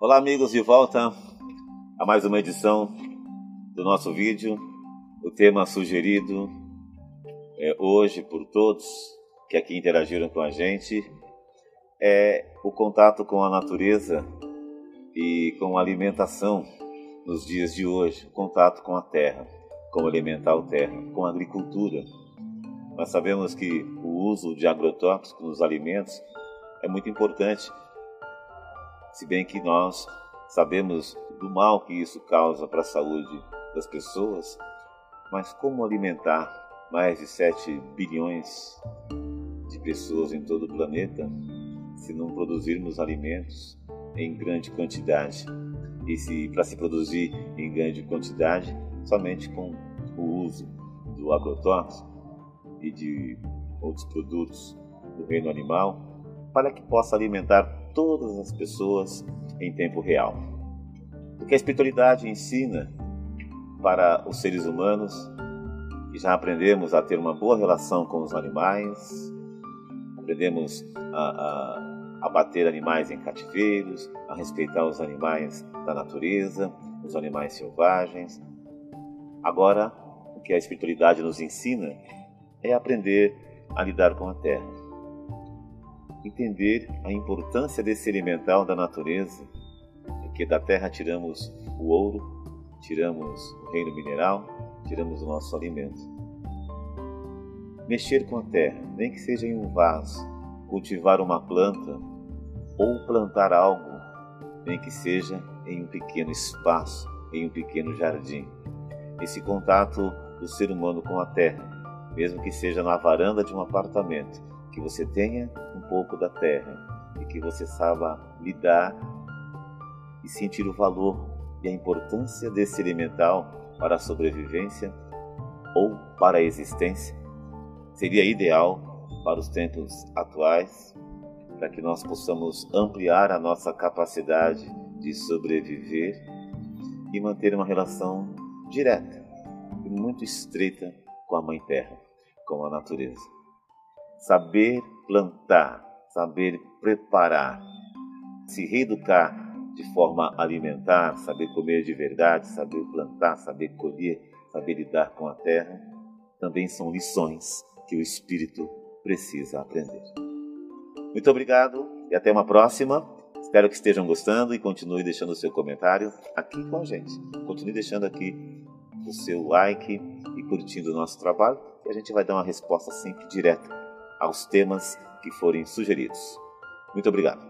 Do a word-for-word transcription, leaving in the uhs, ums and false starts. Olá amigos, de volta a mais uma edição do nosso vídeo. O tema sugerido é, hoje por todos que aqui interagiram com a gente é o contato com a natureza e com a alimentação nos dias de hoje, o contato com a terra, como alimentar a terra, com a agricultura. Nós sabemos que o uso de agrotóxicos nos alimentos é muito importante. Se bem que nós sabemos do mal que isso causa para a saúde das pessoas, mas como alimentar mais de sete bilhões de pessoas em todo o planeta se não produzirmos alimentos em grande quantidade? E se para se produzir em grande quantidade, somente com o uso do agrotóxico e de outros produtos do reino animal, para que possa alimentar todas as pessoas em tempo real. O que a espiritualidade ensina para os seres humanos, que já aprendemos a ter uma boa relação com os animais, aprendemos a, a, a bater animais em cativeiros, a respeitar os animais da natureza, os animais selvagens. Agora, o que a espiritualidade nos ensina é aprender a lidar com a terra. Entender a importância desse elemental da natureza, porque da terra tiramos o ouro, tiramos o reino mineral, tiramos o nosso alimento. Mexer com a terra, nem que seja em um vaso, cultivar uma planta ou plantar algo, nem que seja em um pequeno espaço, em um pequeno jardim. Esse contato do ser humano com a terra, mesmo que seja na varanda de um apartamento, que você tenha um pouco da terra e que você saiba lidar e sentir o valor e a importância desse elemental para a sobrevivência ou para a existência, seria ideal para os tempos atuais, para que nós possamos ampliar a nossa capacidade de sobreviver e manter uma relação direta e muito estreita com a Mãe Terra, com a natureza. Saber plantar, saber preparar, se reeducar de forma alimentar, saber comer de verdade, saber plantar, saber colher, saber lidar com a terra, também são lições que o espírito precisa aprender. Muito obrigado e até uma próxima. Espero que estejam gostando e continue deixando o seu comentário aqui com a gente. Continue deixando aqui o seu like e curtindo o nosso trabalho, que a gente vai dar uma resposta sempre direta aos temas que forem sugeridos. Muito obrigado.